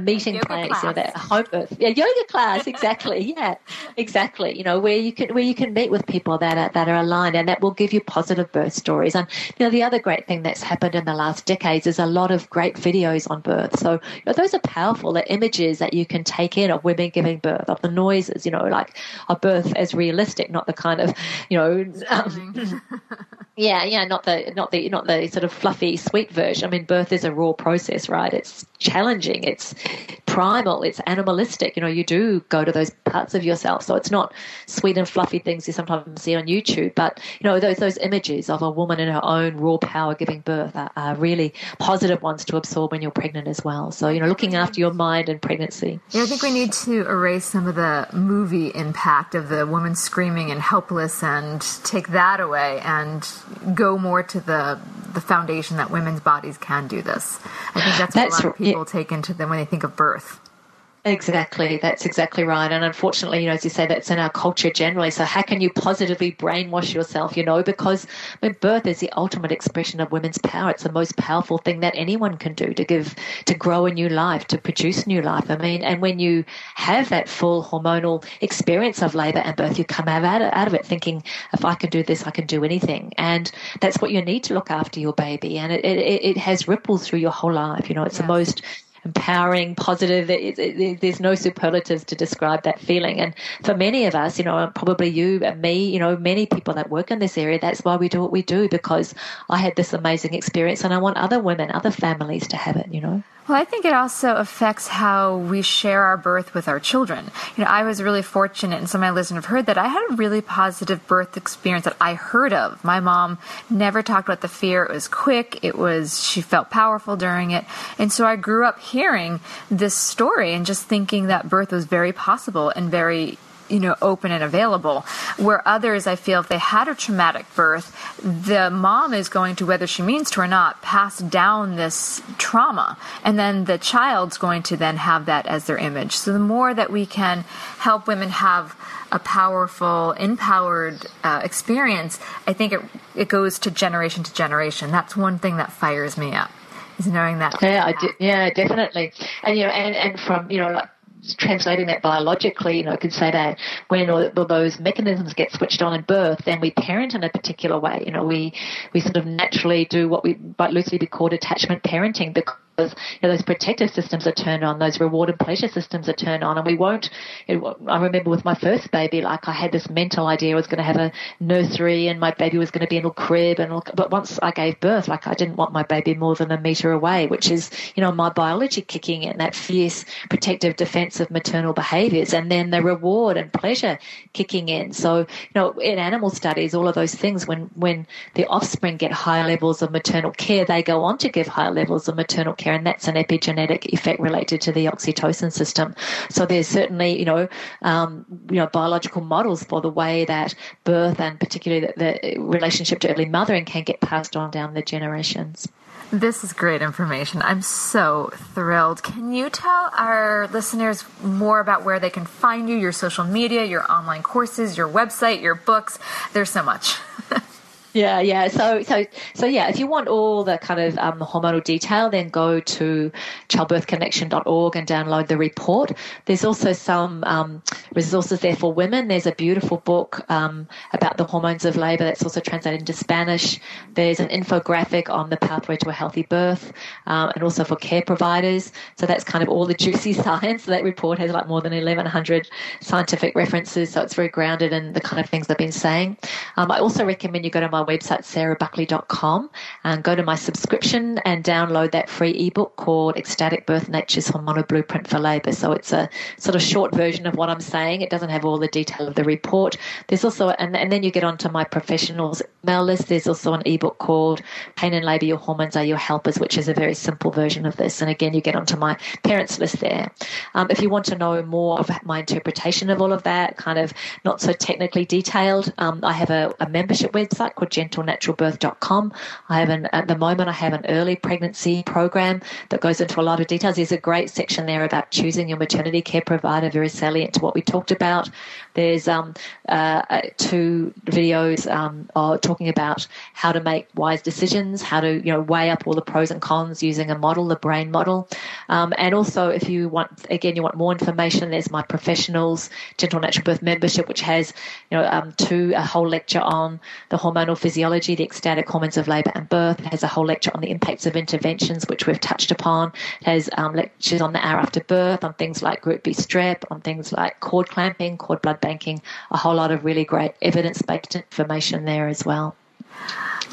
meeting place, you know, that home birth, a yoga class, exactly, yeah, exactly. You know, where you can meet with people that are aligned, and that will give you positive birth stories. And, you know, the other great thing that's happened in the last decades is a lot of great videos on birth. So, you know, those are powerful. They're images that you can take in of women giving birth, of the noises, you know, like a birth as realistic, not the kind of, you know, not the sort of fluffy sweet version. I mean, birth is a raw process, right? It's challenging, it's primal, it's animalistic. You know, you do go to those parts of yourself, so it's not sweet and fluffy things you sometimes see on YouTube. But, you know, those images of a woman in her own raw power giving birth are really positive ones to absorb when you're pregnant as well. So, you know, looking after your mind in pregnancy. Yeah, I think we need to erase some of the movie impact of the woman screaming and helpless, and take that away, and go more to the foundation that women's bodies can do this. I think that's what a lot of people take into them when they think of birth. Exactly. That's exactly right. And unfortunately, you know, as you say, that's in our culture generally. So how can you positively brainwash yourself, you know, because, I mean, birth is the ultimate expression of women's power. It's the most powerful thing that anyone can do to grow a new life, to produce new life. I mean, and when you have that full hormonal experience of labor and birth, you come out of it thinking, if I can do this, I can do anything. And that's what you need to look after your baby. And it has ripples through your whole life. You know, it's the most empowering, positive. There's no superlatives to describe that feeling. And for many of us, you know, probably you and me, you know, many people that work in this area, that's why we do what we do, because I had this amazing experience and I want other women, other families to have it, you know. Well, I think it also affects how we share our birth with our children. You know, I was really fortunate, and some of my listeners have heard that I had a really positive birth experience that I heard of. My mom never talked about the fear. It was quick. She felt powerful during it. And so I grew up hearing this story and just thinking that birth was very possible and very open and available. Where others, I feel, if they had a traumatic birth, the mom is going to, whether she means to or not, pass down this trauma, and then the child's going to then have that as their image. So the more that we can help women have a powerful, empowered experience, I think it goes to generation. That's one thing that fires me up, is knowing that. Yeah, definitely. And and from like translating that biologically, I could say that when all those mechanisms get switched on in birth, then we parent in a particular way. We sort of naturally do what we might loosely be called attachment parenting, because those protective systems are turned on, those reward and pleasure systems are turned on, and we won't. I remember with my first baby, I had this mental idea I was going to have a nursery and my baby was going to be in a crib, but once I gave birth, I didn't want my baby more than a metre away, which is, my biology kicking in, that fierce protective defence of maternal behaviours, and then the reward and pleasure kicking in. So, in animal studies, all of those things, when the offspring get higher levels of maternal care, they go on to give higher levels of maternal care, and that's an epigenetic effect related to the oxytocin system. So there's certainly, biological models for the way that birth and particularly the relationship to early mothering can get passed on down the generations. This is great information. I'm so thrilled. Can you tell our listeners more about where they can find you, your social media, your online courses, your website, your books? There's so much. Yeah. So yeah, if you want all the kind of hormonal detail, then go to childbirthconnection.org and download the report. There's also some resources there for women. There's a beautiful book about the hormones of labour that's also translated into Spanish. There's an infographic on the pathway to a healthy birth, and also for care providers. So that's kind of all the juicy science. So that report has more than 1,100 scientific references, so it's very grounded in the kind of things I've been saying. I also recommend you go to my website, sarahbuckley.com, and go to my subscription and download that free ebook called Ecstatic Birth, Nature's Hormonal Blueprint for Labour. So it's a sort of short version of what I'm saying. It doesn't have all the detail of the report. There's also, and then you get onto my professionals email list. There's also an ebook called Pain and Labour, Your Hormones Are Your Helpers, which is a very simple version of this. And again, you get onto my parents list there. If you want to know more of my interpretation of all of that, kind of not so technically detailed, I have a membership website called gentlenaturalbirth.com. I have at the moment I have an early pregnancy program that goes into a lot of details. There's a great section there about choosing your maternity care provider, very salient to what we talked about. There's 2 videos talking about how to make wise decisions, how to weigh up all the pros and cons using a model, the brain model. And also, if you want, again, you want more information, there's my professionals Gentle Natural Birth membership, which has a whole lecture on the hormone physiology, the ecstatic hormones of labour and birth. It has a whole lecture on the impacts of interventions, which we've touched upon. It has lectures on the hour after birth, on things like group B strep, on things like cord clamping, cord blood banking, a whole lot of really great evidence-based information there as well.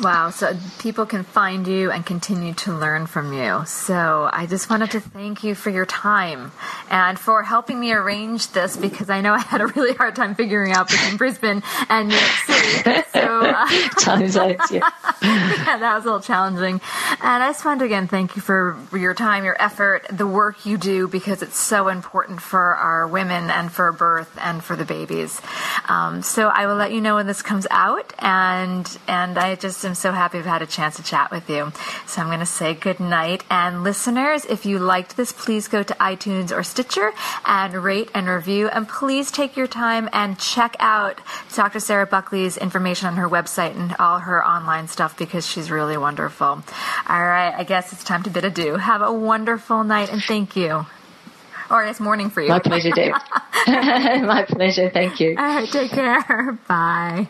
Wow, so people can find you and continue to learn from you. So I just wanted to thank you for your time and for helping me arrange this, because I know I had a really hard time figuring out between Brisbane and New York City. So, time zones, yeah. Yeah, that was a little challenging. And I just wanted to again thank you for your time, your effort, the work you do, because it's so important for our women and for birth and for the babies. So I will let you know when this comes out, and I just am so happy I've had a chance to chat with you. So I'm going to say good night. And listeners, if you liked this, please go to iTunes or Stitcher and rate and review. And please take your time and check out Dr. Sarah Buckley's information on her website and all her online stuff, because she's really wonderful. All right. I guess it's time to bid adieu. Have a wonderful night, and thank you. Or it's morning for you. My pleasure, Deb. My pleasure. Thank you. All right. Take care. Bye.